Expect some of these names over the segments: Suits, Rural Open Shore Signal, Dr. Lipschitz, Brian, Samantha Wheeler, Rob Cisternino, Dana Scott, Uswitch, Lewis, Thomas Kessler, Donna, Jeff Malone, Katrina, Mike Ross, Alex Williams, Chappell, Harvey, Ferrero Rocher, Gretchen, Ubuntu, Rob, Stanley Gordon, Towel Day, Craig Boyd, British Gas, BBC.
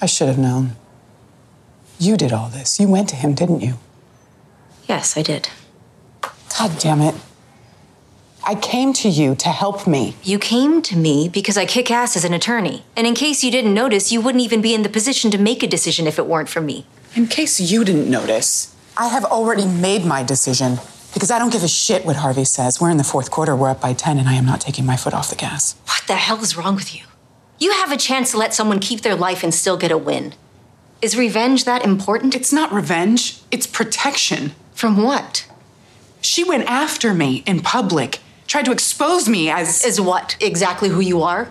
I should have known. You did all this. You went to him, didn't you? Yes, I did. God damn it. I came to you to help me. You came to me because I kick ass as an attorney. And in case you didn't notice, you wouldn't even be in the position to make a decision if it weren't for me. In case you didn't notice, I have already made my decision because I don't give a shit what Harvey says. We're in the fourth quarter, we're up by 10, and I am not taking my foot off the gas. What the hell is wrong with you? You have a chance to let someone keep their life and still get a win. Is revenge that important? It's not revenge. It's protection. From what? She went after me in public, tried to expose me as... As what? Exactly who you are?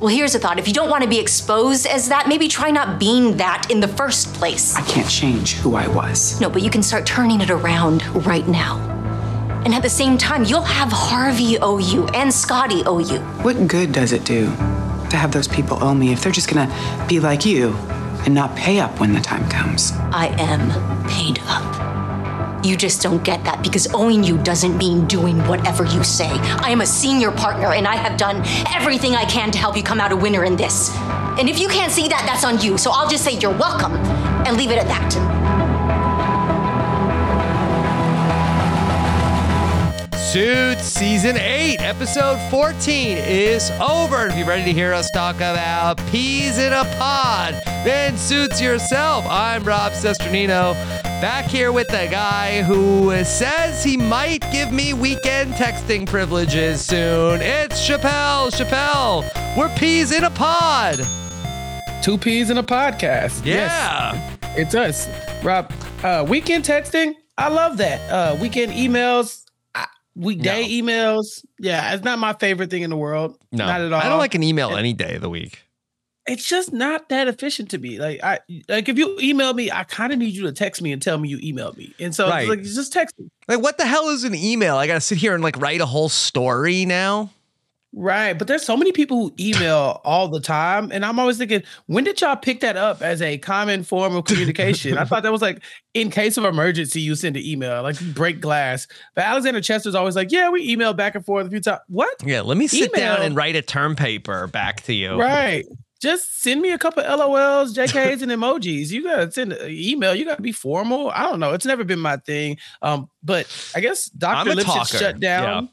Well, here's a thought. If you don't want to be exposed as that, maybe try not being that in the first place. I can't change who I was. No, but you can start turning it around right now. And at the same time, you'll have Harvey owe you and Scotty owe you. What good does it do to have those people owe me if they're just gonna be like you and not pay up when the time comes? I am paid up. You just don't get that because owing you doesn't mean doing whatever you say. I am a senior partner and I have done everything I can to help you come out a winner in this. And if you can't see that, that's on you. So I'll just say you're welcome and leave it at that. Suits Season 8, Episode 14 is over. If you're ready to hear us talk about peas in a pod, then Suits yourself. I'm Rob Sesternino, back here with the guy who says he might give me weekend texting privileges soon. It's Chappell. Chappell, we're peas in a pod. Two peas in a podcast. Yeah. Yes, it's us. Rob, weekend texting, I love that. Weekend emails. Weekday emails. Yeah, it's not my favorite thing in the world. No, not at all. I don't like an email any day of the week. It's just not that efficient to me. Like if you email me, I kind of need you to text me and tell me you emailed me. And so right. It's like, just text me. Like, what the hell is an email? I got to sit here and like write a whole story now. Right. But there's so many people who email all the time. And I'm always thinking, when did y'all pick that up as a common form of communication? I thought that was like, in case of emergency, you send an email, like you break glass. But Alexander Chester's always like, yeah, we email back and forth a few times. What? Yeah, let me sit down and write a term paper back to you. Right. Just send me a couple LOLs, JKs, and emojis. You got to send an email. You got to be formal. I don't know. It's never been my thing. But I guess Dr. Lipschitz shut down.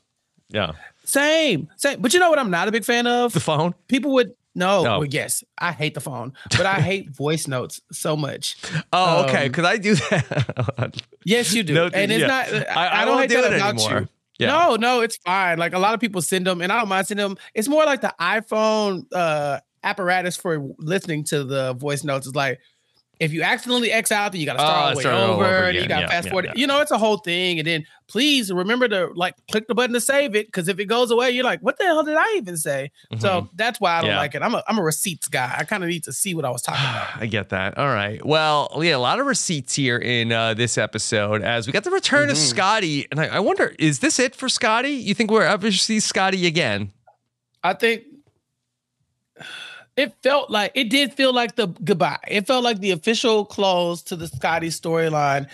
Yeah. Same. But you know what I'm not a big fan of? The phone? People would... No. Well, yes, I hate the phone, but I hate voice notes so much. Oh, okay. Because I do that. Yes, you do. No, and it's not... I don't hate do that it about anymore. You. Yeah. No, it's fine. Like, a lot of people send them, and I don't mind sending them. It's more like the iPhone apparatus for listening to the voice notes. It's like, if you accidentally X out, then you got to start all the way over. You got to fast forward. Yeah. You know, it's a whole thing. And then please remember to like click the button to save it. Because if it goes away, you're like, what the hell did I even say? Mm-hmm. So that's why I don't like it. I'm a receipts guy. I kind of need to see what I was talking about. I get that. All right. Well, yeah, a lot of receipts here in this episode as we got the return of Scotty. And I wonder, is this it for Scotty? You think we'll ever see Scotty again? I think... It did feel like the goodbye. It felt like the official close to the Scotty storyline.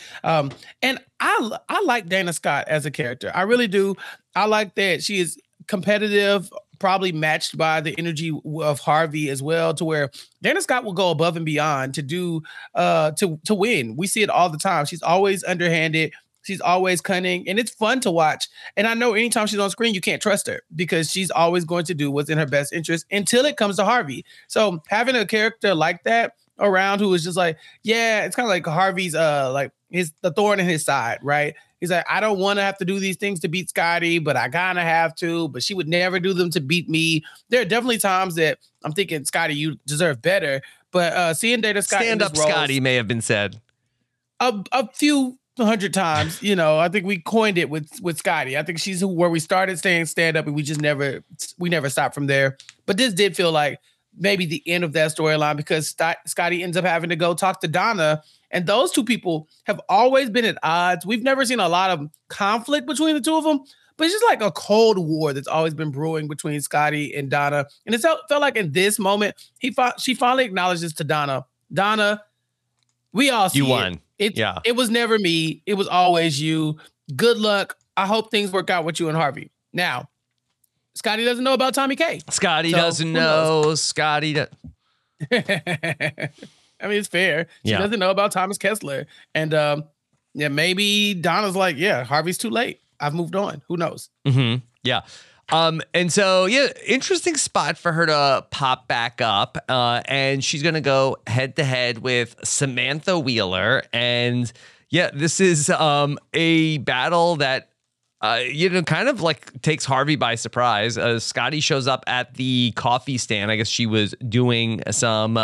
And I like Dana Scott as a character. I really do. I like that she is competitive, probably matched by the energy of Harvey as well, to where Dana Scott will go above and beyond to do to win. We see it all the time. She's always underhanded. She's always cunning, and it's fun to watch. And I know anytime she's on screen, you can't trust her because she's always going to do what's in her best interest until it comes to Harvey. So having a character like that around who is just like, yeah, it's kind of like Harvey's, like the thorn in his side, right? He's like, I don't want to have to do these things to beat Scotty, but I kind of have to, but she would never do them to beat me. There are definitely times that I'm thinking, Scotty, you deserve better. But seeing Dana Scott stand up, Scotty may have been said a few 100 times, you know. I think we coined it with Scotty. I think she's where we started saying stand up, and we just never stopped from there. But this did feel like maybe the end of that storyline, because Scotty ends up having to go talk to Donna, and those two people have always been at odds. We've never seen a lot of conflict between the two of them, but it's just like a cold war that's always been brewing between Scotty and Donna. And it felt like in this moment, she finally acknowledges to Donna, we all see you won. It was never me. It was always you. Good luck. I hope things work out with you and Harvey. Now, Scotty doesn't know about Tommy K. Scotty doesn't know. Scotty does. I mean, it's fair. She doesn't know about Thomas Kessler. And yeah, maybe Donna's like, yeah, Harvey's too late. I've moved on. Who knows? Mm-hmm. Yeah. And so, yeah, interesting spot for her to pop back up. And she's going to go head to head with Samantha Wheeler. And yeah, this is a battle that, you know, kind of like takes Harvey by surprise. Scotty shows up at the coffee stand. I guess she was doing some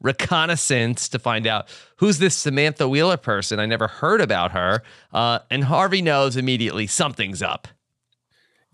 reconnaissance to find out who's this Samantha Wheeler person. I never heard about her. And Harvey knows immediately something's up.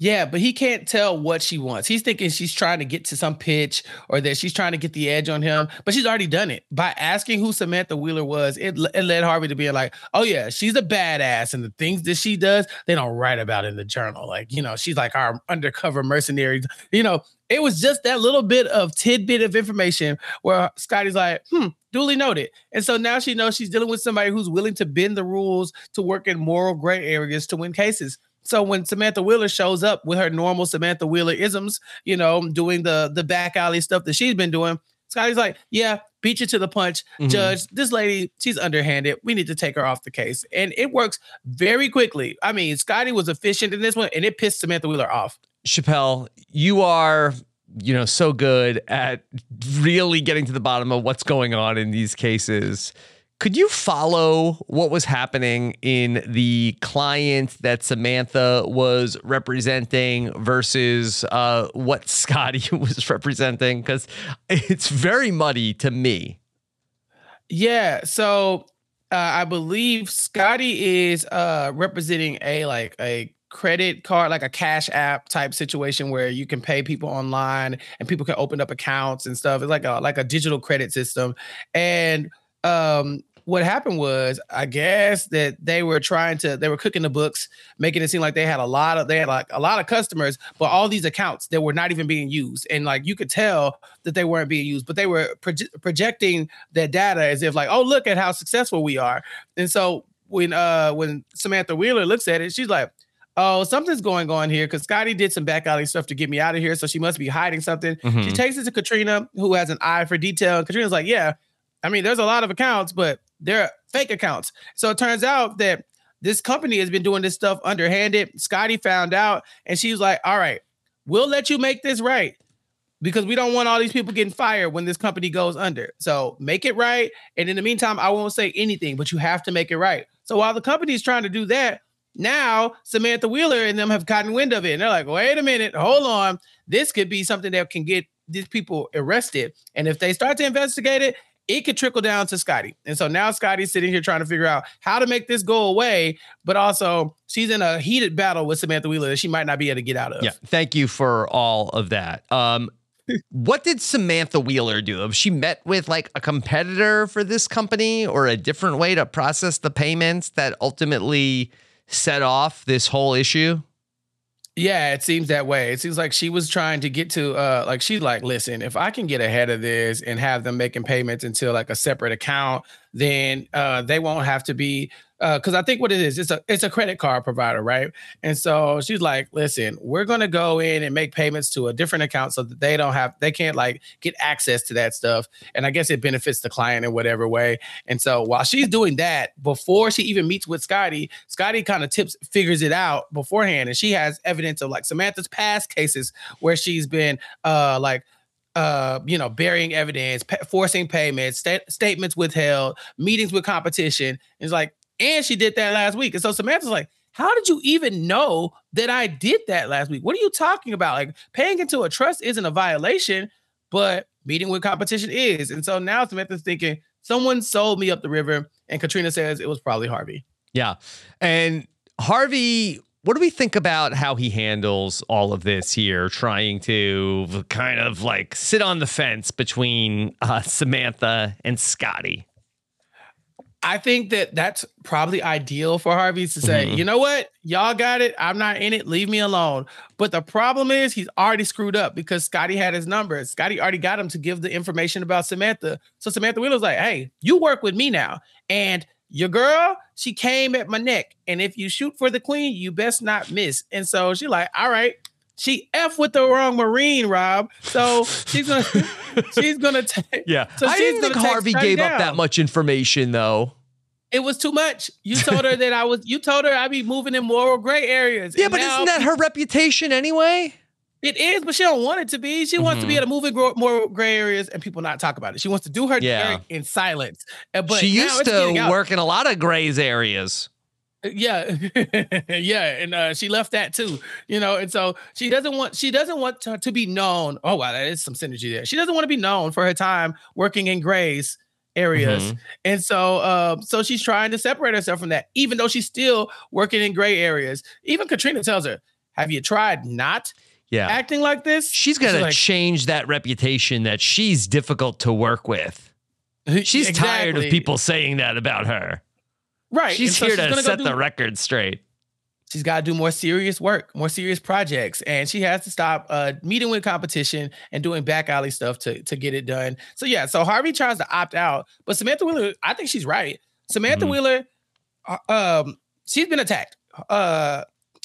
Yeah, but he can't tell what she wants. He's thinking she's trying to get to some pitch, or that she's trying to get the edge on him, but she's already done it. By asking who Samantha Wheeler was, it led Harvey to be like, oh yeah, she's a badass, and the things that she does, they don't write about in the journal. Like, you know, she's like our undercover mercenary. You know, it was just that little bit of tidbit of information where Scotty's like, duly noted. And so now she knows she's dealing with somebody who's willing to bend the rules to work in moral gray areas to win cases. So when Samantha Wheeler shows up with her normal Samantha Wheeler isms, you know, doing the back alley stuff that she's been doing, Scotty's like, yeah, beat you to the punch, Judge. This lady, she's underhanded. We need to take her off the case. And it works very quickly. I mean, Scotty was efficient in this one, and it pissed Samantha Wheeler off. Chappell, you are, you know, so good at really getting to the bottom of what's going on in these cases. Could you follow what was happening in the client that Samantha was representing versus what Scotty was representing? Because it's very muddy to me. Yeah. So I believe Scotty is representing a credit card, like a Cash App type situation where you can pay people online and people can open up accounts and stuff. It's like a digital credit system. And what happened was, I guess that they were cooking the books, making it seem like they had a lot of customers, but all these accounts that were not even being used. And like, you could tell that they weren't being used, but they were projecting their data as if like, oh, look at how successful we are. And so when Samantha Wheeler looks at it, she's like, oh, something's going on here, because Scotty did some back alley stuff to get me out of here. So she must be hiding something. Mm-hmm. She takes it to Katrina, who has an eye for detail. And Katrina's like, yeah, I mean, there's a lot of accounts, but they're fake accounts. So it turns out that this company has been doing this stuff underhanded. Scotty found out, and she was like, all right, we'll let you make this right, because we don't want all these people getting fired when this company goes under. So make it right. And in the meantime, I won't say anything, but you have to make it right. So while the company's trying to do that, now Samantha Wheeler and them have gotten wind of it. And they're like, wait a minute, hold on. This could be something that can get these people arrested. And if they start to investigate it, it could trickle down to Scotty. And so now Scotty's sitting here trying to figure out how to make this go away, but also she's in a heated battle with Samantha Wheeler that she might not be able to get out of. Yeah, thank you for all of that. What did Samantha Wheeler do? Have she met with like a competitor for this company, or a different way to process the payments that ultimately set off this whole issue? Yeah, it seems that way. It seems like she was trying to get to, like, she's like, listen, if I can get ahead of this and have them making payments into like a separate account, then they won't have to be, because I think what it is, it's a credit card provider, right? And so she's like, listen, we're gonna go in and make payments to a different account so that they can't like get access to that stuff. And I guess it benefits the client in whatever way. And so while she's doing that, before she even meets with Scotty, Scotty kind of figures it out beforehand, and she has evidence of like Samantha's past cases where she's been burying evidence, forcing payments, statements withheld, meetings with competition. It's like, and she did that last week. And so Samantha's like, how did you even know that I did that last week? What are you talking about? Like, paying into a trust isn't a violation, but meeting with competition is. And so now Samantha's thinking, someone sold me up the river. And Katrina says it was probably Harvey. Yeah. And Harvey, what do we think about how he handles all of this here, trying to kind of like sit on the fence between Samantha and Scotty? I think that that's probably ideal for Harvey to say, you know what? Y'all got it. I'm not in it. Leave me alone. But the problem is he's already screwed up because Scotty had his number. Scotty already got him to give the information about Samantha. So Samantha Wheeler's like, hey, you work with me now. And your girl, she came at my neck. And if you shoot for the queen, you best not miss. And so she's like, all right. She F with the wrong Marine, Rob. So she's gonna take. Yeah, so I didn't think Harvey gave up that much information, though. It was too much. You told her that I was. You told her I'd be moving in moral gray areas. Yeah, but isn't that her reputation anyway? It is, but she don't want it to be. She wants to be able to move in more gray areas and people not talk about it. She wants to do her thing in silence. But she used to work in a lot of gray areas. Yeah. And she left that too, you know, and so she doesn't want to be known. Oh, wow. That is some synergy there. She doesn't want to be known for her time working in grays areas. And so, so she's trying to separate herself from that, even though she's still working in gray areas. Even Katrina tells her, have you tried not acting like this? She's going to change that reputation that she's difficult to work with. She's tired of people saying that about her. Right. She's here to set the record straight. She's got to do more serious work, more serious projects. And she has to stop meeting with competition and doing back alley stuff to get it done. So, yeah. So Harvey tries to opt out. But Samantha Wheeler, I think she's right. Samantha Wheeler, she's been attacked.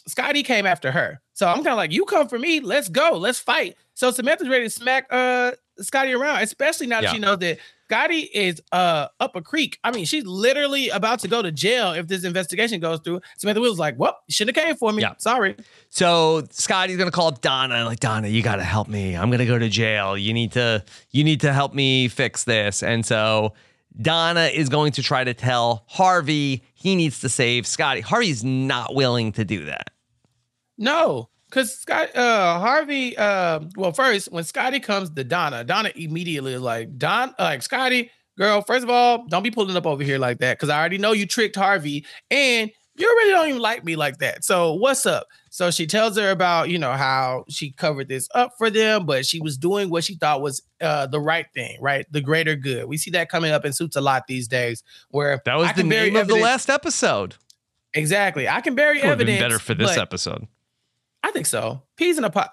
Scotty came after her. So I'm kind of like, you come for me. Let's go. Let's fight. So Samantha's ready to smack Scotty around, especially now that she knows that Scotty is up a creek. I mean, she's literally about to go to jail if this investigation goes through. Samantha Wheeler's like, well, you shouldn't have came for me. Yeah. Sorry. So Scotty's going to call up Donna. Like, Donna, you got to help me. I'm going to go to jail. You need to help me fix this. And so Donna is going to try to tell Harvey he needs to save Scotty. Harvey's not willing to do that. No. Because Harvey, well, first, when Scotty comes to Donna, Donna immediately is like, Scotty, girl, first of all, don't be pulling up over here like that because I already know you tricked Harvey and you already don't even like me like that. So what's up? So she tells her about, you know, how she covered this up for them, but she was doing what she thought was the right thing, right? The greater good. We see that coming up in Suits a lot these days where that was the name of the last episode. Exactly. I can bury evidence. Better for this episode. I think so. Peas in a pot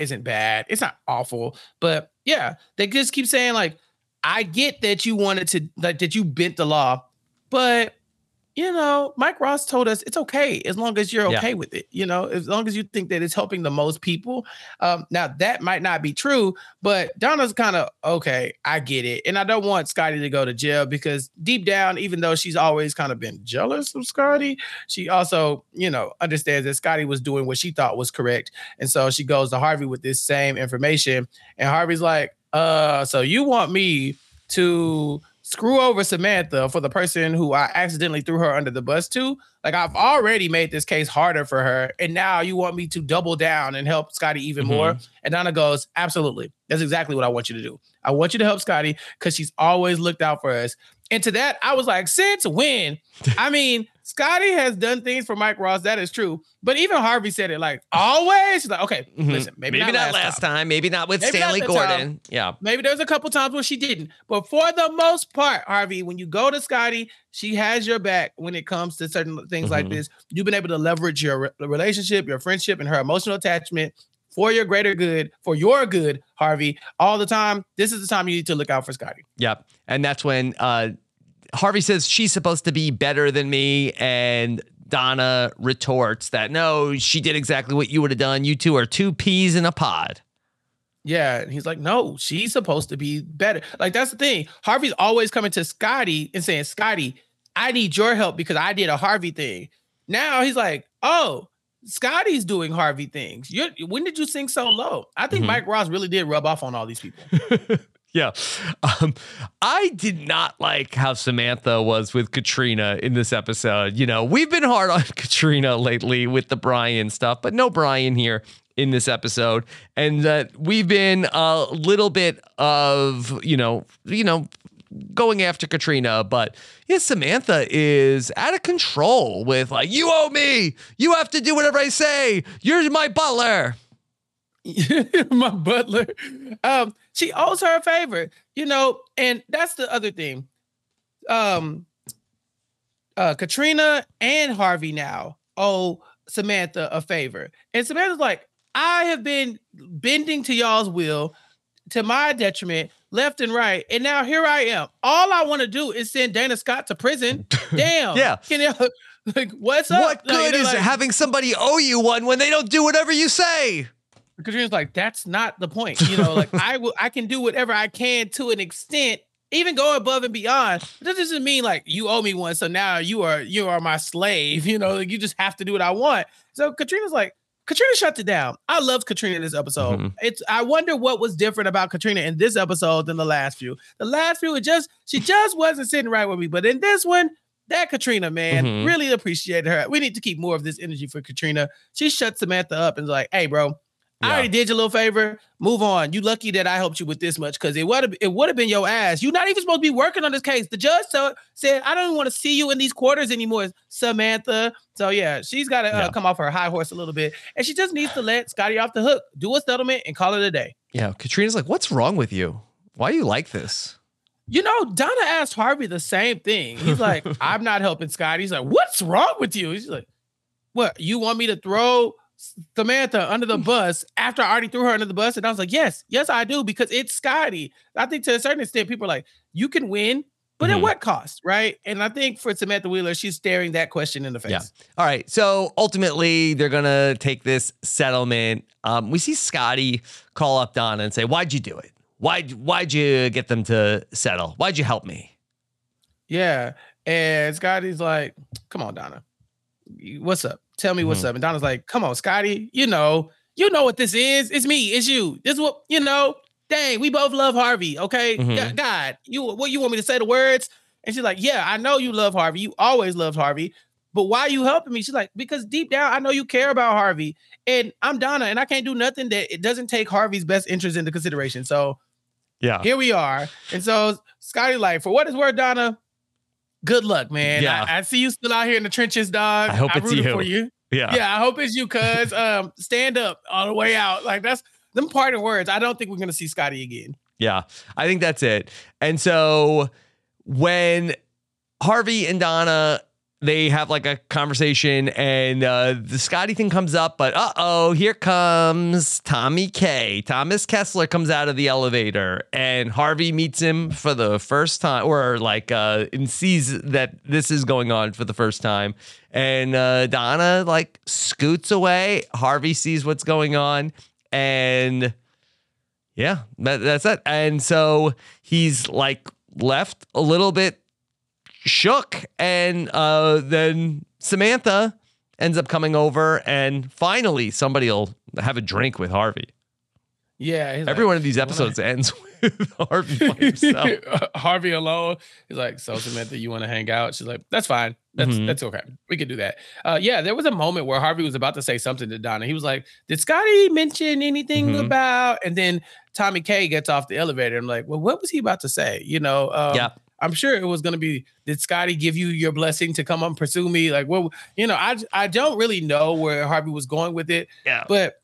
isn't bad. It's not awful, but yeah, they just keep saying like, I get that you wanted to, like that you bent the law, but you know, Mike Ross told us it's okay as long as you're okay with it. You know, as long as you think that it's helping the most people. Now that might not be true, but Donna's kind of okay. I get it, and I don't want Scotty to go to jail because deep down, even though she's always kind of been jealous of Scotty, she also, you know, understands that Scotty was doing what she thought was correct, and so she goes to Harvey with this same information, and Harvey's like, so you want me to screw over Samantha for the person who I accidentally threw her under the bus to? Like, I've already made this case harder for her, and now you want me to double down and help Scotty even more? And Donna goes, absolutely. That's exactly what I want you to do. I want you to help Scotty because she's always looked out for us. And to that, I was like, since when? I mean, Scotty has done things for Mike Ross. That is true. But even Harvey said it, like, always. She's like, okay, listen, maybe not last time. Maybe not with Stanley Gordon. Yeah. Maybe there's a couple times where she didn't. But for the most part, Harvey, when you go to Scotty, she has your back when it comes to certain things like this. You've been able to leverage your relationship, your friendship, and her emotional attachment for your greater good, for your good, Harvey, all the time. This is the time you need to look out for Scotty. Yep. And that's when... Harvey says she's supposed to be better than me, and Donna retorts that, no, she did exactly what you would have done. You two are two peas in a pod. Yeah, and he's like, no, she's supposed to be better. Like, that's the thing. Harvey's always coming to Scotty and saying, Scotty, I need your help because I did a Harvey thing. Now he's like, oh, Scotty's doing Harvey things. When did you sink so low? I think Mike Ross really did rub off on all these people. Yeah. I did not like how Samantha was with Katrina in this episode. You know, we've been hard on Katrina lately with the Brian stuff, but no Brian here in this episode. And we've been a little bit of, you know, going after Katrina, but yeah, Samantha is out of control with, like, you owe me. You have to do whatever I say. You're my butler. My butler. She owes her a favor, you know, and that's the other thing. Katrina and Harvey now owe Samantha a favor. And Samantha's like, I have been bending to y'all's will to my detriment left and right. And now here I am. All I want to do is send Dana Scott to prison. Damn. Yeah. Like, what's up? What good is it having somebody owe you one when they don't do whatever you say? Katrina's like, that's not the point. You know, like, I can do whatever I can to an extent, even go above and beyond. That doesn't mean, like, you owe me one, so now you are my slave. You know, like, you just have to do what I want. So Katrina's like, Katrina shut it down. I loved Katrina in this episode. I wonder what was different about Katrina in this episode than the last few. The last few, she just wasn't sitting right with me. But in this one, that Katrina, man, really appreciated her. We need to keep more of this energy for Katrina. She shut Samantha up and's like, hey, bro. Yeah. I already did you a little favor. Move on. You lucky that I helped you with this much, because it would have been your ass. You're not even supposed to be working on this case. The judge said, I don't want to see you in these quarters anymore, Samantha. So, yeah, she's got to come off her high horse a little bit. And she just needs to let Scotty off the hook, do a settlement, and call it a day. Yeah, Katrina's like, what's wrong with you? Why are you like this? You know, Donna asked Harvey the same thing. He's like, I'm not helping Scotty. He's like, what's wrong with you? He's like, what? You want me to throw Samantha under the bus after I already threw her under the bus? And I was like, yes, I do, because it's Scotty. I think to a certain extent, people are like, you can win, but at what cost, right? And I think for Samantha Wheeler, she's staring that question in the face. Yeah. All right, so ultimately, they're going to take this settlement. We see Scotty call up Donna and say, why'd you do it? Why'd you get them to settle? Why'd you help me? Yeah, and Scotty's like, come on, Donna. What's up? Tell me what's up. And Donna's like, come on, Scotty, you know what this is. It's me. It's you. This is what, you know, dang, we both love Harvey. Okay. God, you want me to say the words? And she's like, yeah, I know you love Harvey. You always loved Harvey, but why are you helping me? She's like, because deep down, I know you care about Harvey, and I'm Donna, and I can't do nothing that it doesn't take Harvey's best interest into consideration. So yeah, here we are. And so Scotty, like, for what it's worth, Donna, good luck, man. Yeah. I see you still out here in the trenches, dog. I hope it's you. For you. Yeah, I hope it's you, cuz. Stand up all the way out. Like, that's them parting words. I don't think we're going to see Scotty again. Yeah, I think that's it. And so when Harvey and Donna, they have like a conversation, and the Scotty thing comes up, but here comes Tommy K. Thomas Kessler comes out of the elevator, and Harvey meets him for the first time, or like, and sees that this is going on for the first time. And Donna like scoots away. Harvey sees what's going on, and yeah, that's it. And so he's like left a little bit shook, and then Samantha ends up coming over, and finally somebody'll have a drink with Harvey. Yeah, every one of these episodes ends with Harvey by himself. Harvey alone. He's like, so Samantha, you want to hang out? She's like, that's fine. That's okay. We could do that. Yeah, there was a moment where Harvey was about to say something to Donna. He was like, did Scotty mention anything about? And then Tommy K gets off the elevator. I'm like, well, what was he about to say? You know, I'm sure it was going to be, did Scotty give you your blessing to come up and pursue me? Like, well, you know, I don't really know where Harvey was going with it. Yeah. But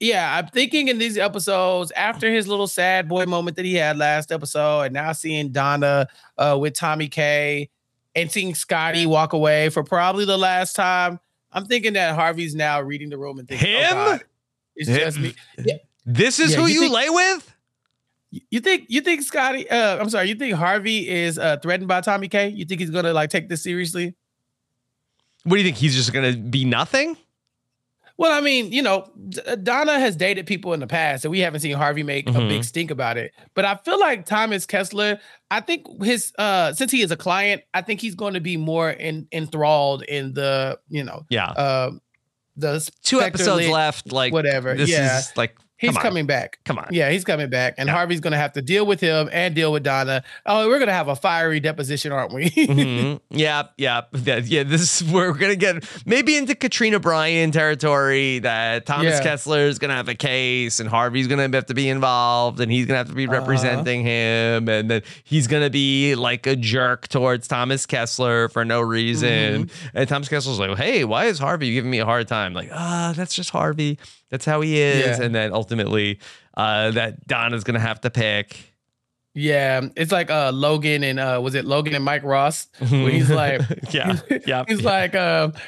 yeah, I'm thinking in these episodes, after his little sad boy moment that he had last episode, and now seeing Donna with Tommy K and seeing Scotty walk away for probably the last time, I'm thinking that Harvey's now reading the room and thinking, him? Oh God, it's him? Just me. Yeah. This is who you lay with? You think Scotty? I'm sorry. You think Harvey is threatened by Tommy K? You think he's gonna like take this seriously? What do you think? He's just gonna be nothing? Well, I mean, you know, Donna has dated people in the past, and we haven't seen Harvey make a big stink about it. But I feel like Thomas Kessler, I think his since he is a client, I think he's going to be more enthralled in the the two episodes left, like whatever. This is like. He's coming back. Come on. Yeah, he's coming back. And Harvey's going to have to deal with him and deal with Donna. Oh, we're going to have a fiery deposition, aren't we? Yeah. This is where we're going to get maybe into Katrina Brian territory, that Thomas Kessler is going to have a case and Harvey's going to have to be involved and he's going to have to be representing him. And then he's going to be like a jerk towards Thomas Kessler for no reason. And Thomas Kessler's like, hey, why is Harvey giving me a hard time? Like, that's just Harvey. That's how he is. And then ultimately that Donna's going to have to pick. Yeah. It's like Logan and was it Logan and Mike Ross? Where he's like, He's like,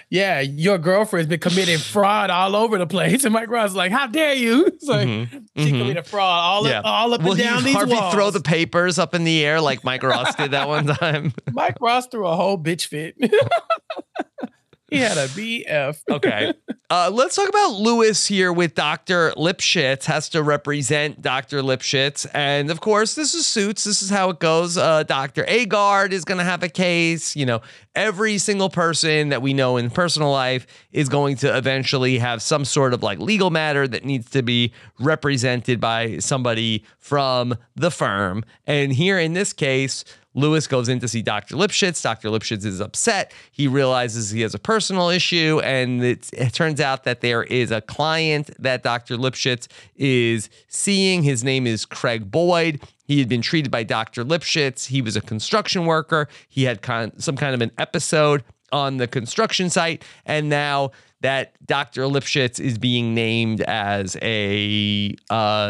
your girlfriend's been committing fraud all over the place. And Mike Ross is like, how dare you? It's like, she committed fraud all up and down these walls. Harvey throw the papers up in the air like Mike Ross did that one time. Mike Ross threw a whole bitch fit. He had a BF. Okay. Let's talk about Lewis here with Dr. Lipschitz. Has to represent Dr. Lipschitz. And of course, this is Suits. This is how it goes. Dr. Agard is going to have a case. You know, every single person that we know in personal life is going to eventually have some sort of like legal matter that needs to be represented by somebody from the firm. And here in this case, Lewis goes in to see Dr. Lipschitz. Dr. Lipschitz is upset. He realizes he has a personal issue, and it turns out that there is a client that Dr. Lipschitz is seeing. His name is Craig Boyd. He had been treated by Dr. Lipschitz. He was a construction worker. He had some kind of an episode on the construction site, and now that Dr. Lipschitz is being named as a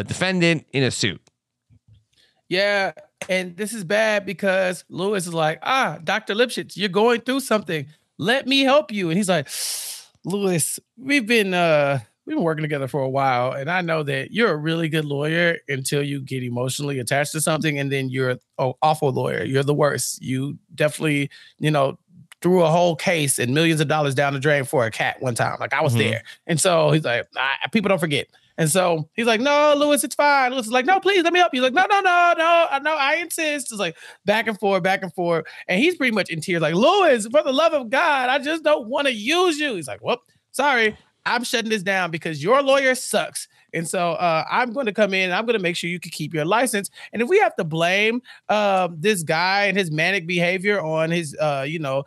defendant in a suit. Yeah. And this is bad because Lewis is like, Dr. Lipschitz, you're going through something. Let me help you. And he's like, Lewis, we've been working together for a while. And I know that you're a really good lawyer until you get emotionally attached to something. And then you're an awful lawyer. You're the worst. You definitely, threw a whole case and millions of dollars down the drain for a cat one time. Like I was there. And so he's like, people don't forget. And so he's like, no, Lewis, it's fine. Lewis is like, no, please, let me help you. He's like, no, I insist. It's like back and forth. And he's pretty much in tears. Like, Lewis, for the love of God, I just don't want to use you. He's like, well, sorry, I'm shutting this down because your lawyer sucks. And so I'm going to come in and I'm going to make sure you can keep your license. And if we have to blame this guy and his manic behavior on his, mental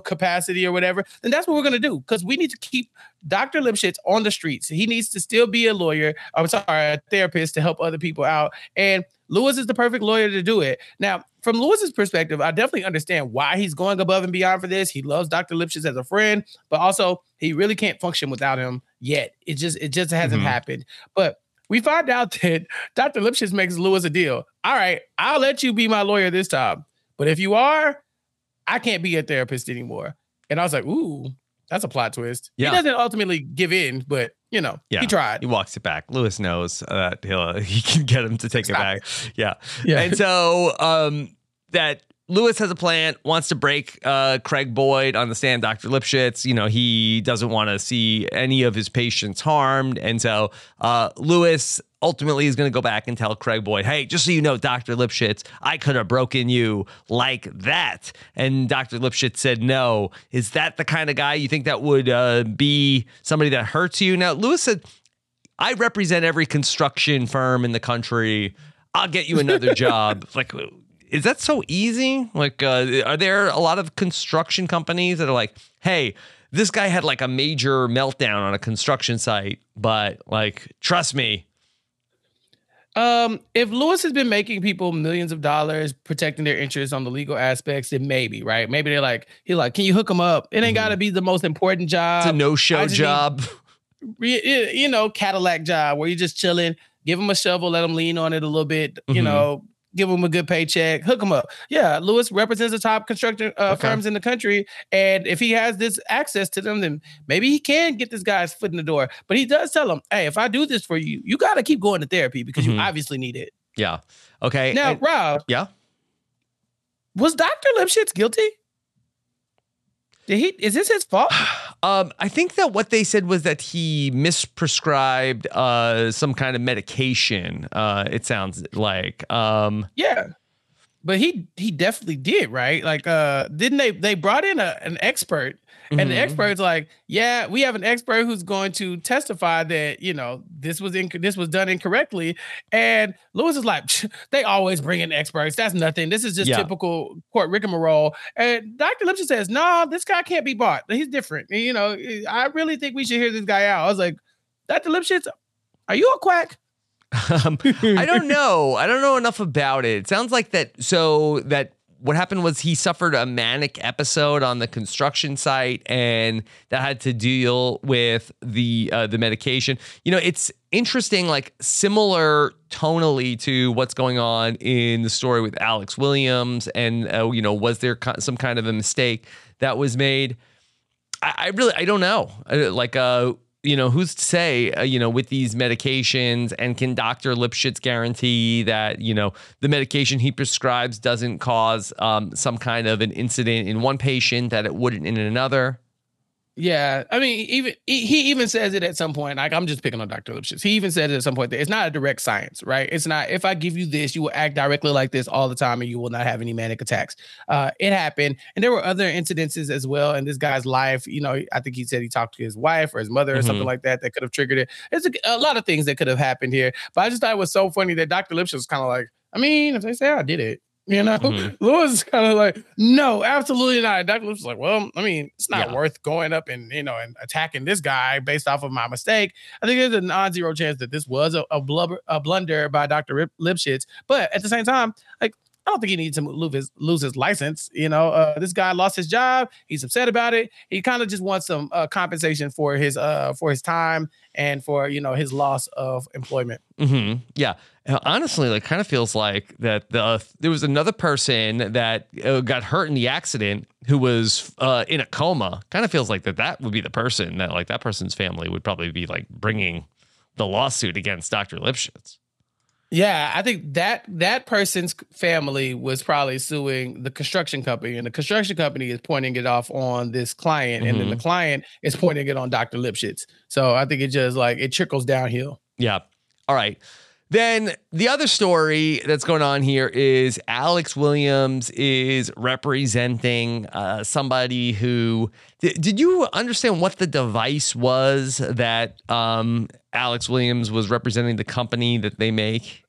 capacity or whatever, then that's what we're going to do because we need to keep Dr. Lipschitz on the streets. He needs to still be a therapist to help other people out. And Lewis is the perfect lawyer to do it. Now, from Lewis's perspective, I definitely understand why he's going above and beyond for this. He loves Dr. Lipschitz as a friend, but also he really can't function without him yet. It just hasn't happened. But we find out that Dr. Lipschitz makes Lewis a deal. All right, I'll let you be my lawyer this time. But if you are, I can't be a therapist anymore. And I was like, ooh, that's a plot twist. Yeah. He doesn't ultimately give in, but he tried. He walks it back. Lewis knows that he can get him to take it back. Yeah. And so that Lewis has a plan, wants to break Craig Boyd on the stand, Dr. Lipschitz. He doesn't want to see any of his patients harmed. And so Lewis ultimately is going to go back and tell Craig Boyd, hey, just so you know, Dr. Lipschitz, I could have broken you like that. And Dr. Lipschitz said, no. Is that the kind of guy you think that would be somebody that hurts you? Now, Lewis said, I represent every construction firm in the country. I'll get you another job. Like, is that so easy? Like, are there a lot of construction companies that are like, hey, this guy had like a major meltdown on a construction site, but like, trust me, If Lewis has been making people millions of dollars, protecting their interests on the legal aspects, then maybe, right? Maybe they're like, he's like, can you hook him up? It ain't got to be the most important job. It's a no-show job. You know, Cadillac job where you're just chilling. Give him a shovel. Let him lean on it a little bit. Mm-hmm. You know, give him a good paycheck. Hook him up. Yeah, Lewis represents the top construction firms in the country. And if he has this access to them, then maybe he can get this guy's foot in the door. But he does tell him, hey, if I do this for you, you got to keep going to therapy because you obviously need it. Yeah. Okay. Now, Rob. Yeah. Was Dr. Lipschitz guilty? Is this his fault? I think that what they said was that he misprescribed some kind of medication. It sounds like. Yeah, but he definitely did, right? Like, didn't they brought in an expert, and the expert's like, yeah, we have an expert who's going to testify that, you know, this was done incorrectly. And Lewis is like, they always bring in experts. That's nothing. This is just typical court rigmarole. And Dr. Lipschitz says, no, this guy can't be bought. He's different. You know, I really think we should hear this guy out. I was like, Dr. Lipschitz, are you a quack? I don't know. I don't know enough about it. It sounds like that. So that what happened was he suffered a manic episode on the construction site, and that had to deal with the medication. You know, it's interesting, like similar tonally to what's going on in the story with Alex Williams. And, you know, was there some kind of a mistake that was made? I don't know. You know, who's to say, you know, with these medications, and can Dr. Lipschitz guarantee that, you know, the medication he prescribes doesn't cause some kind of an incident in one patient that it wouldn't in another? Yeah. I mean, he even says it at some point, like, I'm just picking on Dr. Lipschitz. He even says it at some point that it's not a direct science, right? It's not, if I give you this, you will act directly like this all the time and you will not have any manic attacks. It happened. And there were other incidences as well in this guy's life. You know, I think he said he talked to his wife or his mother or something like that that could have triggered it. There's a lot of things that could have happened here. But I just thought it was so funny that Dr. Lipschitz was kind of like, I mean, if they say I did it, you know, Lewis is kind of like, no, absolutely not. Dr. Lewis is like, well, I mean, it's not worth going up and, you know, and attacking this guy based off of my mistake. I think there's a non-zero chance that this was a blunder by Dr. Lipschitz. But at the same time, like, I don't think he needs to lose his license. You know, this guy lost his job. He's upset about it. He kind of just wants some compensation for his time and for, you know, his loss of employment. Mm-hmm. Yeah. Honestly, like, kind of feels like that there was another person that got hurt in the accident who was in a coma. Kind of feels like that would be the person that, like, that person's family would probably be like bringing the lawsuit against Dr. Lipschitz. Yeah, I think that person's family was probably suing the construction company, and the construction company is pointing it off on this client, and then the client is pointing it on Dr. Lipschitz. So I think it just, like, it trickles downhill. Yeah. All right. Then the other story that's going on here is Alex Williams is representing somebody who... Did you understand what the device was that Alex Williams was representing the company that they make?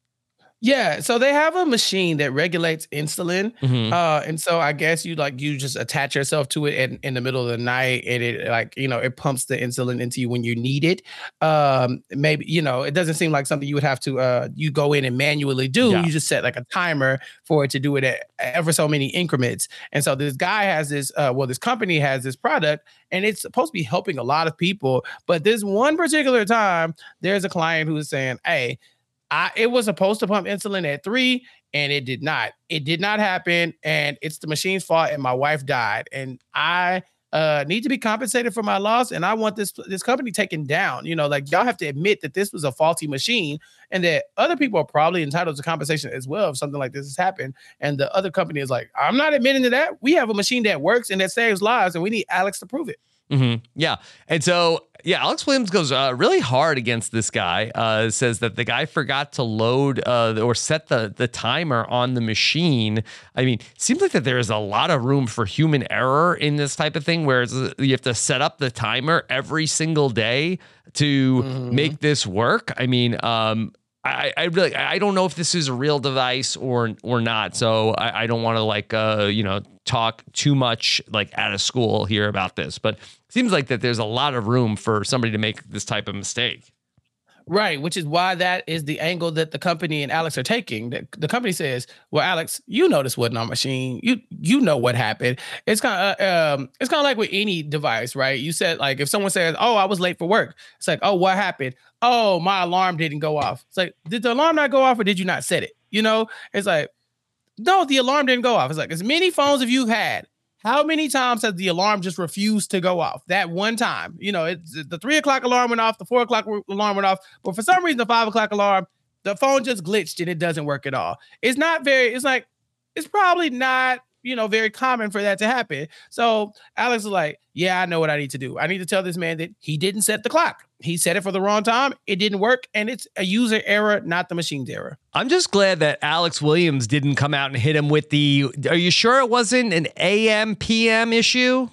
Yeah, so they have a machine that regulates insulin, and so I guess you just attach yourself to it in the middle of the night, and it, like, you know, it pumps the insulin into you when you need it. Maybe, you know, it doesn't seem like something you would have to you go in and manually do. Yeah. You just set like a timer for it to do it at ever so many increments. And so this guy has this, this company has this product, and it's supposed to be helping a lot of people. But this one particular time, there's a client who is saying, "Hey, it was supposed to pump insulin at 3, and it did not. It did not happen, and it's the machine's fault, and my wife died, and I need to be compensated for my loss, and I want this company taken down. You know, like, y'all have to admit that this was a faulty machine, and that other people are probably entitled to compensation as well if something like this has happened." And the other company is like, "I'm not admitting to that. We have a machine that works and that saves lives, and we need Alex to prove it." Mm-hmm. Yeah. And so, yeah, Alex Williams goes really hard against this guy, says that the guy forgot to load or set the timer on the machine. I mean, seems like that there is a lot of room for human error in this type of thing, where you have to set up the timer every single day to make this work. I mean, I don't know if this is a real device or not. So I don't want to, like, you know, talk too much, like, out of school here about this, but it seems like that there's a lot of room for somebody to make this type of mistake. Right, which is why that is the angle that the company and Alex are taking. The company says, "Well, Alex, you know this wasn't our machine. You know what happened." It's kind of like with any device, right? You said, like, if someone says, "Oh, I was late for work," it's like, "Oh, what happened? Oh, my alarm didn't go off." It's like, did the alarm not go off, or did you not set it? You know, it's like, no, the alarm didn't go off. It's like, as many phones have you had? How many times has the alarm just refused to go off? That one time, you know, it's, the 3 o'clock alarm went off, the 4 o'clock alarm went off, but for some reason, the 5 o'clock alarm, the phone just glitched and it doesn't work at all. It's not very, it's like, it's probably not, you know, very common for that to happen. So Alex is like, yeah, I know what I need to do. I need to tell this man that he didn't set the clock. He set it for the wrong time. It didn't work. And it's a user error, not the machine's error. I'm just glad that Alex Williams didn't come out and hit him with the, are you sure it wasn't an AM PM issue?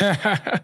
Like,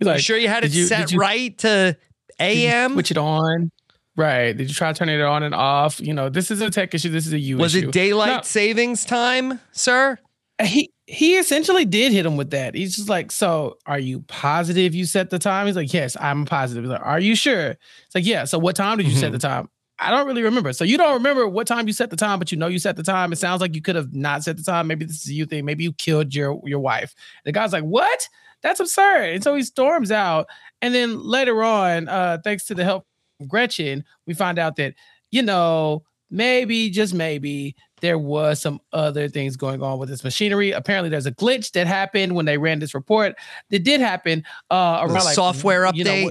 you sure you had it set right to AM? Switch it on. Right. Did you try turning it on and off? You know, this is a tech issue. This is a you issue. Was it daylight savings time, sir? He essentially did hit him with that. He's just like, so are you positive you set the time? He's like, yes, I'm positive. He's like, are you sure? It's like, yeah. So what time did you set the time? I don't really remember. So you don't remember what time you set the time, but you know you set the time. It sounds like you could have not set the time. Maybe this is a you thing. Maybe you killed your wife. The guy's like, what? That's absurd. And so he storms out. And then later on, thanks to the help Gretchen, we find out that, you know, maybe, just maybe, there was some other things going on with this machinery. Apparently, there's a glitch that happened when they ran this report. That did happen around like software update. You know,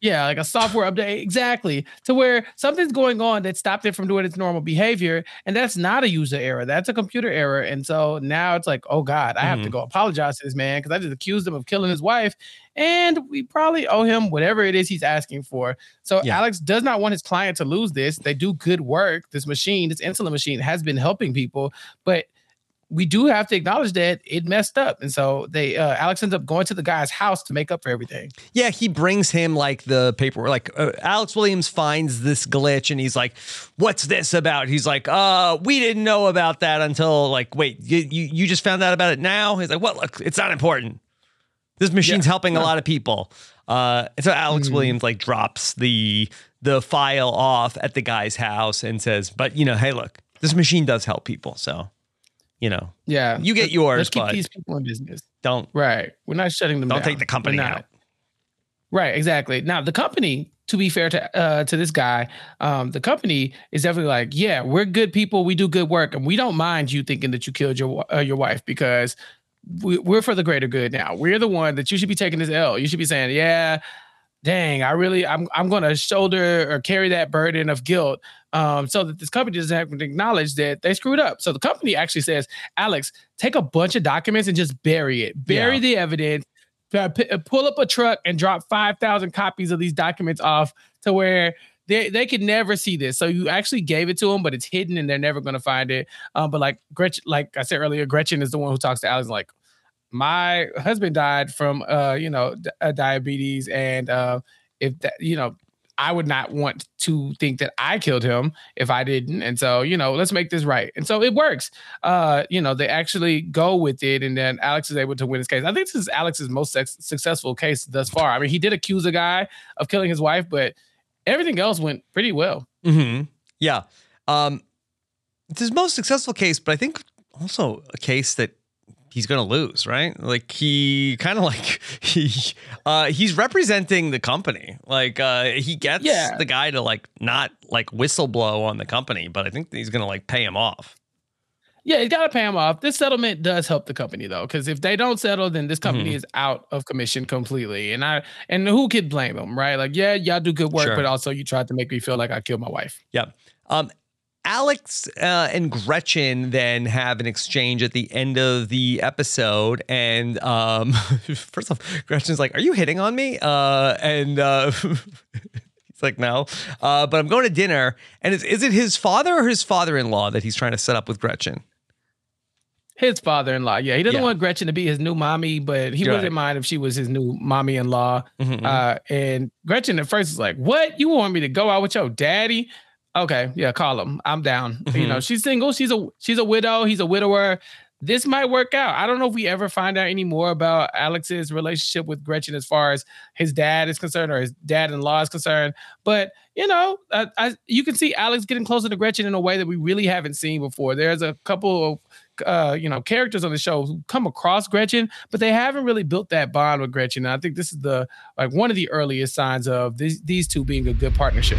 yeah, like a software update, exactly, to where something's going on that stopped it from doing its normal behavior, and that's not a user error. That's a computer error, and so now it's like, oh, God, I have to go apologize to this man because I just accused him of killing his wife, and we probably owe him whatever it is he's asking for. So yeah. Alex does not want his client to lose this. They do good work. This machine, this insulin machine, has been helping people, but we do have to acknowledge that it messed up. And so they, Alex ends up going to the guy's house to make up for everything. Yeah. He brings him like the paperwork, like Alex Williams finds this glitch and he's like, what's this about? He's like, we didn't know about that until like, wait, you just found out about it now. He's like, well, look, it's not important. This machine's helping a lot of people. And so Alex Williams like drops the file off at the guy's house and says, but you know, hey, look, this machine does help people. So, you know, yeah, you get yours. Let's keep these people in business. Don't. Right. We're not shutting them down. Don't take the company out. Right. Exactly. Now, the company, to be fair to this guy, the company is definitely like, yeah, we're good people. We do good work. And we don't mind you thinking that you killed your wife because we're for the greater good now. We're the one that you should be taking this L. You should be saying, yeah, dang, I'm going to shoulder or carry that burden of guilt so that this company doesn't have to acknowledge that they screwed up. So the company actually says, Alex, take a bunch of documents and just bury it. Bury the evidence, pull up a truck and drop 5,000 copies of these documents off to where they could never see this. So you actually gave it to them, but it's hidden and they're never going to find it. But like Gretchen, like I said earlier, Gretchen is the one who talks to Alex like, my husband died from, you know, diabetes. And if that, you know, I would not want to think that I killed him if I didn't. And so, you know, let's make this right. And so it works. You know, they actually go with it. And then Alex is able to win his case. I think this is Alex's most successful case thus far. I mean, he did accuse a guy of killing his wife, but everything else went pretty well. Mm-hmm. Yeah. It's his most successful case, but I think also a case that he's going to lose, right? Like he kind of like he's representing the company. Like he gets the guy to like not like whistleblow on the company, but I think he's going to like pay him off. Yeah, he's got to pay him off. This settlement does help the company though, because if they don't settle, then this company is out of commission completely. And and who could blame them, right? Like, yeah, y'all do good work, but also you tried to make me feel like I killed my wife. Yeah. Alex and Gretchen then have an exchange at the end of the episode. And first off, Gretchen's like, are you hitting on me? He's like, no, but I'm going to dinner. And is it his father or his father-in-law that he's trying to set up with Gretchen? His father-in-law. Yeah, he doesn't want Gretchen to be his new mommy, but he wouldn't mind if she was his new mommy-in-law. And Gretchen at first is like, what? You want me to go out with your daddy? Okay, yeah, call him. I'm down. You know, she's single. She's a widow. He's a widower. this might work out. I don't know if we ever find out any more about Alex's relationship with Gretchen as far as his dad is concerned or his dad-in-law is concerned. But, you know, you can see Alex getting closer to Gretchen in a way that we really haven't seen before. There's a couple of, you know, characters on the show who come across Gretchen, but they haven't really built that bond with Gretchen. And I think this is the one of the earliest signs of these two being a good partnership.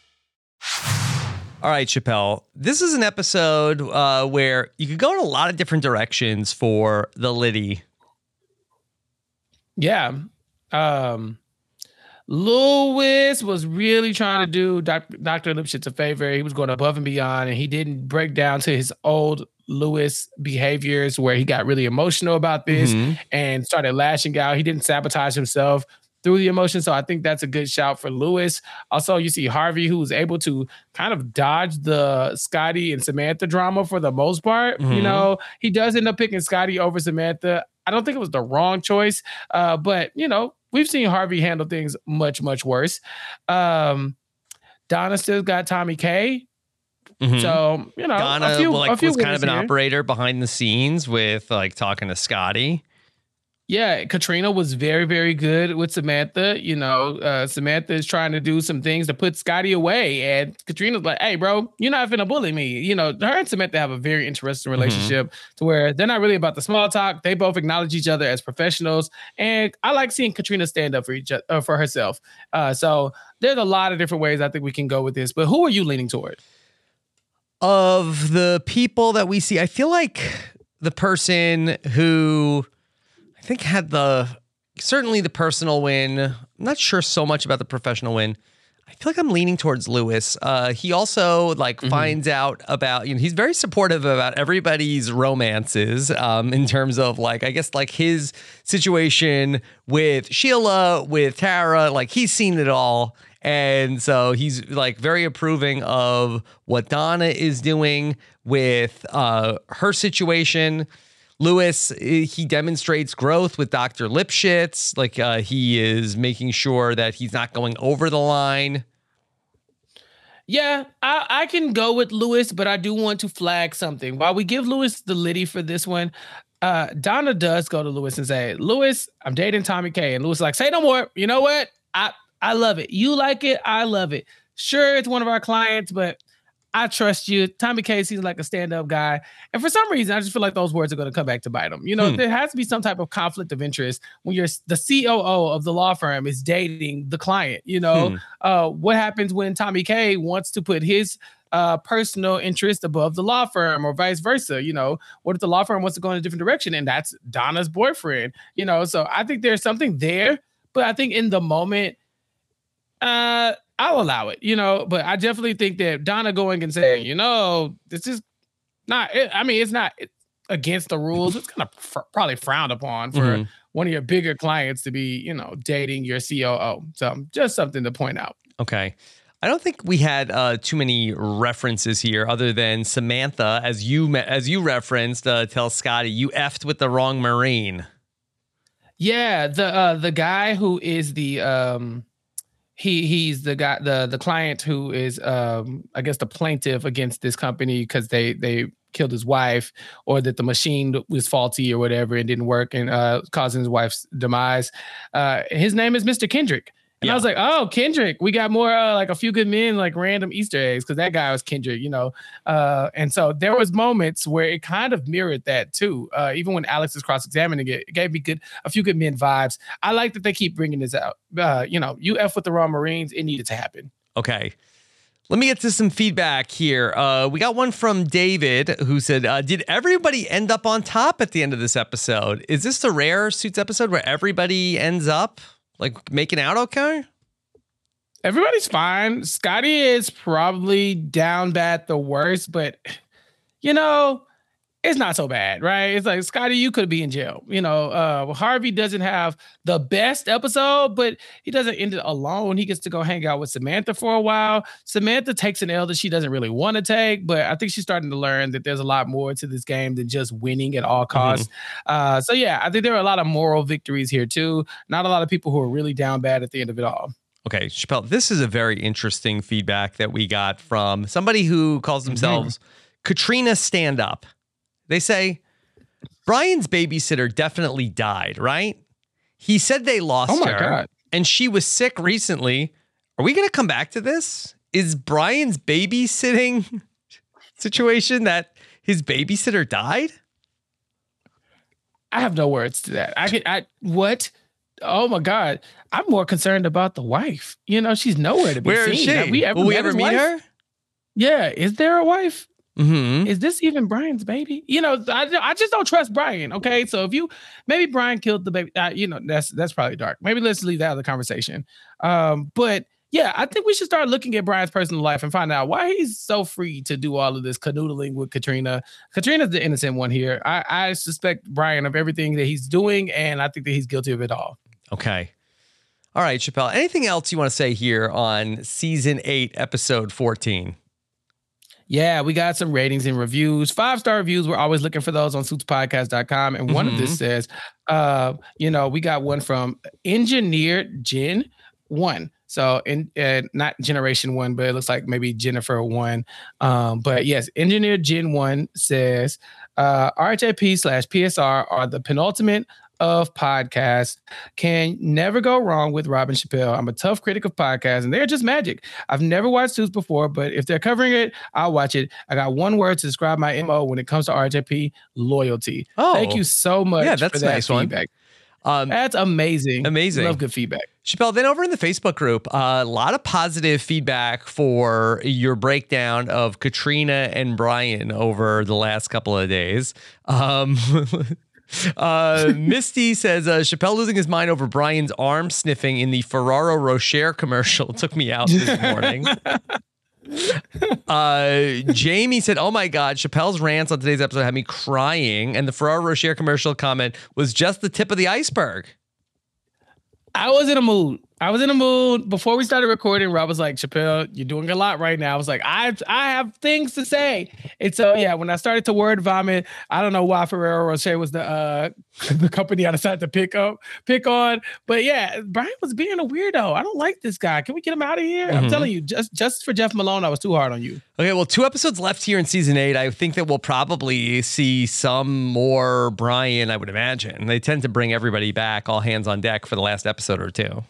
All right, Chappell, this is an episode where you could go in a lot of different directions for the Liddy. Yeah. Lewis was really trying to do Dr. Lipschitz a favor. He was going above and beyond, and he didn't break down to his old Lewis behaviors where he got really emotional about this and started lashing out. He didn't sabotage himself through the emotion. So I think that's a good shout for Lewis. Also, you see Harvey, who was able to kind of dodge the Scotty and Samantha drama for the most part. You know, he does end up picking Scotty over Samantha. I don't think it was the wrong choice, but, you know, we've seen Harvey handle things much, much worse. Donna still got Tommy K. So, you know, Donna was kind of an operator behind the scenes with, like, talking to Scotty. Yeah, Katrina was very, very good with Samantha. You know, Samantha is trying to do some things to put Scotty away. And Katrina's like, hey, bro, you're not finna bully me. You know, her and Samantha have a very interesting relationship to where they're not really about the small talk. They both acknowledge each other as professionals. And I like seeing Katrina stand up for for herself. So there's a lot of different ways I think we can go with this. But who are you leaning toward? Of the people that we see, I feel like the person who... I think had certainly the personal win. I'm not sure so much about the professional win. I feel like I'm leaning towards Lewis. He also finds out about, you know, he's very supportive about everybody's romances in terms of his situation with Sheila, with Tara, he's seen it all. And so he's very approving of what Donna is doing with her situation. Lewis, he demonstrates growth with Dr. Lipschitz. He is making sure that he's not going over the line. Yeah, I can go with Lewis, but I do want to flag something. While we give Lewis the Liddy for this one, Donna does go to Lewis and say, Lewis, I'm dating Tommy K. And Lewis is like, say no more. You know what? I love it. You like it. I love it. Sure, it's one of our clients, but... I trust you. Tommy K seems like a stand-up guy. And for some reason, I just feel like those words are going to come back to bite him. You know, there has to be some type of conflict of interest when you're the COO of the law firm is dating the client. You know, what happens when Tommy K wants to put his personal interest above the law firm or vice versa? You know, what if the law firm wants to go in a different direction and that's Donna's boyfriend? You know, so I think there's something there. But I think in the moment, I'll allow it, you know, but I definitely think that Donna going and saying, you know, this is not, it's not against the rules. It's kind of probably frowned upon for one of your bigger clients to be, you know, dating your COO. So just something to point out. Okay. I don't think we had too many references here other than Samantha, as you referenced, tells Scotty, you effed with the wrong Marine. Yeah. The guy who is the, he's the guy, the client who is, I guess, the plaintiff against this company because they killed his wife or that the machine was faulty or whatever and didn't work and causing his wife's demise. His name is Mr. Kendrick. And I was like, oh, Kendrick, we got more like A Few Good Men, like random Easter eggs, because that guy was Kendrick, you know. And so there was moments where it kind of mirrored that too. Even when Alex is cross-examining it, it gave me A Few Good Men vibes. I like that they keep bringing this out. You know, you F with the Raw Marines, it needed to happen. Okay. Let me get to some feedback here. We got one from David who said, did everybody end up on top at the end of this episode? Is this the rare Suits episode where everybody ends up like making out okay? Everybody's fine. Scotty is probably down bad the worst, but you know, it's not so bad, right? It's like, Scotty, you could be in jail. You know, Harvey doesn't have the best episode, but he doesn't end it alone. He gets to go hang out with Samantha for a while. Samantha takes an L that she doesn't really want to take, but I think she's starting to learn that there's a lot more to this game than just winning at all costs. So yeah, I think there are a lot of moral victories here too. Not a lot of people who are really down bad at the end of it all. Okay, Chappell, this is a very interesting feedback that we got from somebody who calls themselves Katrina Stand Up. They say, Brian's babysitter definitely died, right? He said they lost her and she was sick recently. Are we going to come back to this? Is Brian's babysitting situation that his babysitter died? I have no words to that. What? Oh my God. I'm more concerned about the wife. You know, she's nowhere to be seen. Where is she? Will we ever meet her? Yeah. Is there a wife? Is this even Brian's baby? You know, I just don't trust Brian. Okay, so if you maybe Brian killed the baby, you know, that's probably dark. Maybe let's leave that out of the conversation. But yeah, I think we should start looking at Brian's personal life and find out why he's so free to do all of this canoodling with Katrina. Katrina's the innocent one here. I suspect Brian of everything that he's doing, and I think that he's guilty of it all. Okay. All right, Chappell, anything else you want to say here on season 8, episode 14? Yeah, we got some ratings and reviews. 5-star reviews. We're always looking for those on suitspodcast.com. And one of this says, you know, we got one from Engineer Gen 1. So not Generation 1, but it looks like maybe Jennifer 1. But yes, Engineer Gen 1 says, RHAP/PSR are the penultimate of podcasts. Can never go wrong with Rob and Chappell. I'm a tough critic of podcasts, and they're just magic. I've never watched Suits before, but if they're covering it, I'll watch it. I got one word to describe my MO when it comes to RHAP: loyalty. Oh, thank you so much. Yeah, that's for that nice feedback. That's amazing. Amazing. Love good feedback. Chappell, then over in the Facebook group, a lot of positive feedback for your breakdown of Katrina and Brian over the last couple of days. Misty says, Chappell losing his mind over Brian's arm sniffing in the Ferrero Rocher commercial took me out this morning. Jamie said, oh my God, Chappell's rants on today's episode had me crying, and the Ferrero Rocher commercial comment was just the tip of the iceberg. I was in a mood before we started recording. Rob was like, Chappell, you're doing a lot right now. I was like, I have things to say. And so, yeah, when I started to word vomit, I don't know why Ferrero Rocher was the company I decided to pick on. But yeah, Brian was being a weirdo. I don't like this guy. Can we get him out of here? I'm telling you, just for Jeff Malone, I was too hard on you. Okay, well, 2 episodes left here in season 8. I think that we'll probably see some more Brian, I would imagine. They tend to bring everybody back, all hands on deck for the last episode or 2.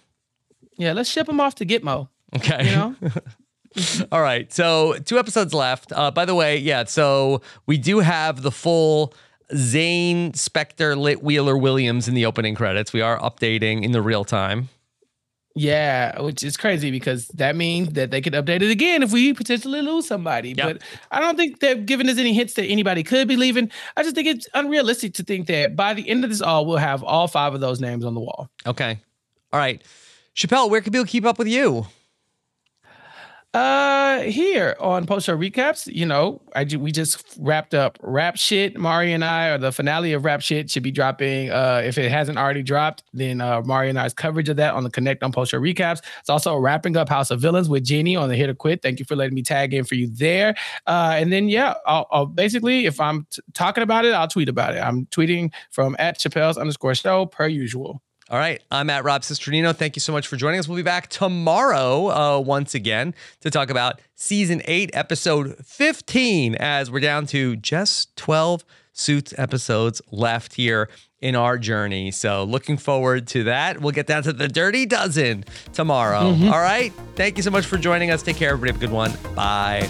Yeah, let's ship him off to Gitmo. Okay. You know? All right. So 2 episodes left. By the way, yeah, so we do have the full Zane, Spectre, Lit, Wheeler, Williams in the opening credits. We are updating in the real time. Yeah, which is crazy because that means that they could update it again if we potentially lose somebody. Yep. But I don't think they've given us any hints that anybody could be leaving. I just think it's unrealistic to think that by the end of this all, we'll have all 5 of those names on the wall. Okay. All right. Chappell, where can people keep up with you? Here on Post Show Recaps, you know, we just wrapped up Rap Shit. Mari and I, or the finale of Rap Shit, should be dropping. If it hasn't already dropped, then Mari and I's coverage of that on the Connect on Post Show Recaps. It's also wrapping up House of Villains with Jeannie on the Here to Quit. Thank you for letting me tag in for you there. And then, yeah, I'll basically, if I'm talking about it, I'll tweet about it. I'm tweeting from @Chappell's_show per usual. All right. I'm @RobCisternino. Thank you so much for joining us. We'll be back tomorrow once again to talk about season 8, episode 15, as we're down to just 12 Suits episodes left here in our journey. So looking forward to that. We'll get down to the Dirty Dozen tomorrow. Mm-hmm. All right. Thank you so much for joining us. Take care, everybody. Have a good one. Bye.